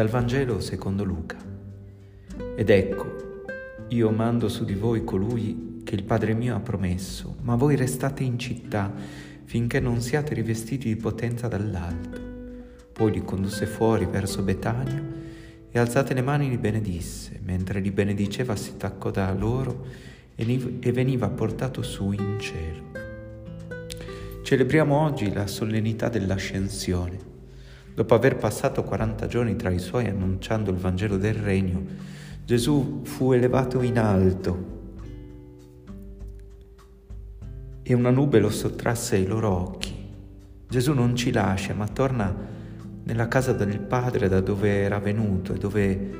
Dal Vangelo secondo Luca. Ed ecco, io mando su di voi colui che il Padre mio ha promesso, ma voi restate in città finché non siate rivestiti di potenza dall'alto. Poi li condusse fuori verso Betania e alzate le mani li benedisse. Mentre li benediceva si staccò da loro e veniva portato su in cielo. Celebriamo oggi la solennità dell'Ascensione. Dopo aver passato 40 giorni tra i suoi annunciando il Vangelo del Regno, Gesù fu elevato in alto e una nube lo sottrasse ai loro occhi. Gesù non ci lascia, ma torna nella casa del Padre da dove era venuto e dove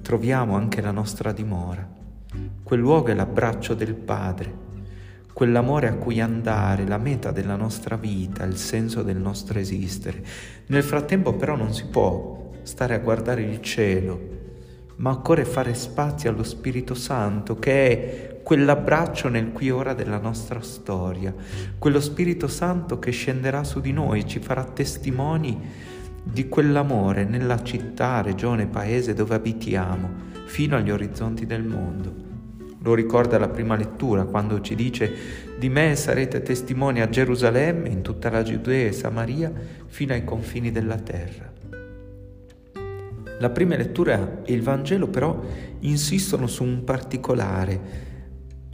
troviamo anche la nostra dimora. Quel luogo è l'abbraccio del Padre, quell'amore a cui andare, la meta della nostra vita, il senso del nostro esistere. Nel frattempo però non si può stare a guardare il cielo, ma occorre fare spazio allo Spirito Santo, che è quell'abbraccio nel qui ora della nostra storia, quello Spirito Santo che scenderà su di noi, ci farà testimoni di quell'amore nella città, regione, paese dove abitiamo, fino agli orizzonti del mondo. Lo ricorda la prima lettura quando ci dice: «Di me sarete testimoni a Gerusalemme, in tutta la Giudea e Samaria, fino ai confini della terra». La prima lettura e il Vangelo però insistono su un particolare,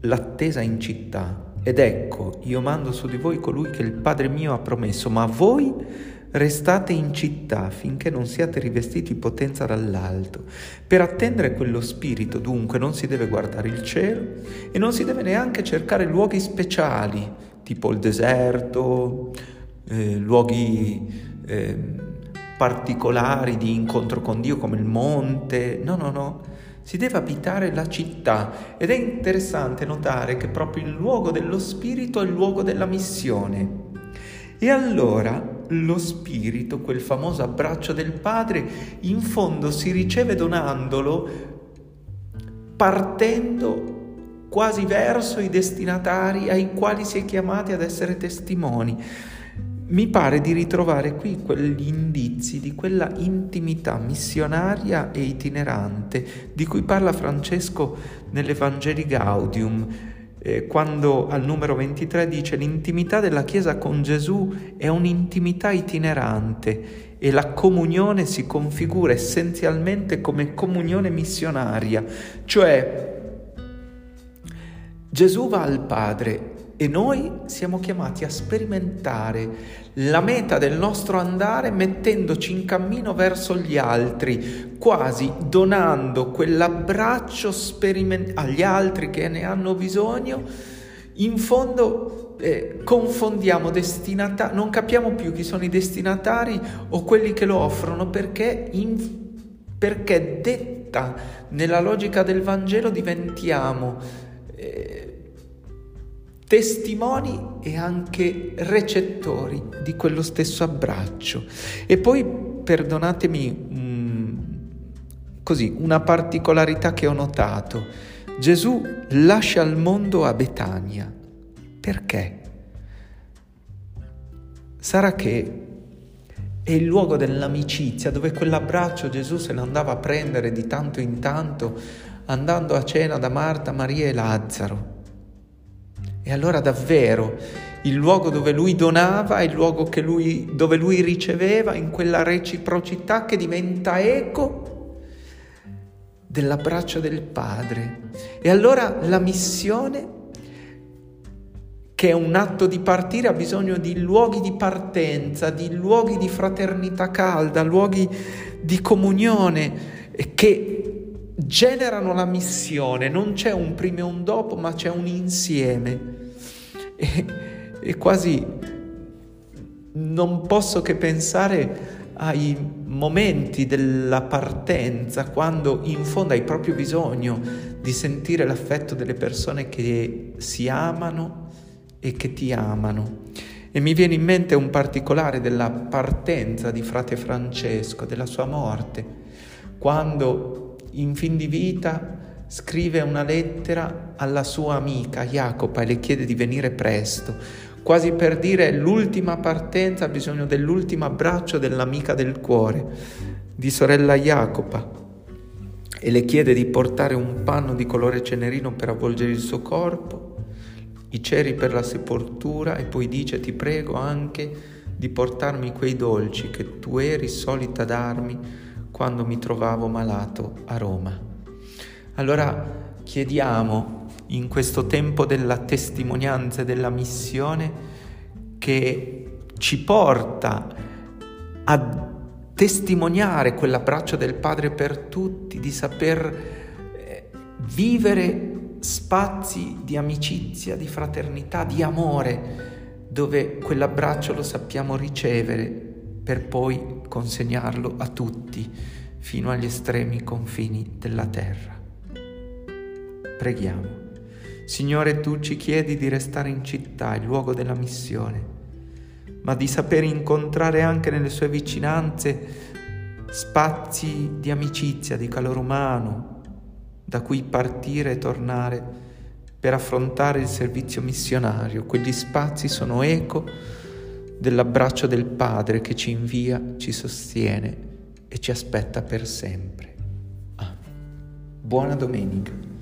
l'attesa in città. Ed ecco, io mando su di voi colui che il Padre mio ha promesso, ma voi restate in città finché non siate rivestiti di potenza dall'alto. Per attendere quello Spirito, dunque, non si deve guardare il cielo e non si deve neanche cercare luoghi speciali, tipo il deserto, luoghi particolari di incontro con Dio come il monte. No. Si deve abitare la città, ed è interessante notare che proprio il luogo dello Spirito è il luogo della missione. E allora lo Spirito, quel famoso abbraccio del Padre, in fondo si riceve donandolo, partendo quasi verso i destinatari ai quali si è chiamati ad essere testimoni. Mi pare di ritrovare qui quegli indizi di quella intimità missionaria e itinerante di cui parla Francesco nell'Evangelii Gaudium, quando al numero 23 dice: l'intimità della Chiesa con Gesù è un'intimità itinerante e la comunione si configura essenzialmente come comunione missionaria, cioè Gesù va al Padre e noi siamo chiamati a sperimentare la meta del nostro andare mettendoci in cammino verso gli altri, quasi donando quell'abbraccio agli altri che ne hanno bisogno. In fondo confondiamo destinatari, non capiamo più chi sono i destinatari o quelli che lo offrono, perché detta nella logica del Vangelo diventiamo testimoni e anche recettori di quello stesso abbraccio. E poi perdonatemi così una particolarità che ho notato: Gesù lascia il mondo a Betania. Perché? Sarà che è il luogo dell'amicizia, dove quell'abbraccio Gesù se lo andava a prendere di tanto in tanto, andando a cena da Marta, Maria e Lazzaro. E allora davvero il luogo dove lui donava, il luogo che dove lui riceveva, in quella reciprocità che diventa eco dell'abbraccio del Padre. E allora la missione, che è un atto di partire, ha bisogno di luoghi di partenza, di luoghi di fraternità calda, luoghi di comunione che generano la missione. Non c'è un prima e un dopo, ma c'è un insieme, e quasi non posso che pensare ai momenti della partenza, quando in fondo hai proprio bisogno di sentire l'affetto delle persone che si amano e che ti amano. E mi viene in mente un particolare della partenza di frate Francesco, della sua morte, quando in fin di vita scrive una lettera alla sua amica Jacopa e le chiede di venire presto, quasi per dire: l'ultima partenza ha bisogno dell'ultimo abbraccio dell'amica del cuore. di sorella Jacopa e le chiede di portare un panno di colore cenerino per avvolgere il suo corpo, i ceri per la sepoltura, e poi dice: ti prego anche di portarmi quei dolci che tu eri solita darmi quando mi trovavo malato a Roma. Allora chiediamo in questo tempo della testimonianza e della missione, che ci porta a testimoniare quell'abbraccio del Padre per tutti, di saper vivere spazi di amicizia, di fraternità, di amore, dove quell'abbraccio lo sappiamo ricevere per poi consegnarlo a tutti fino agli estremi confini della terra. Preghiamo. Signore, tu ci chiedi di restare in città, il luogo della missione, ma di saper incontrare anche nelle sue vicinanze spazi di amicizia, di calore umano, da cui partire e tornare per affrontare il servizio missionario. Quegli spazi sono eco dell'abbraccio del Padre che ci invia, ci sostiene e ci aspetta per sempre. Buona domenica.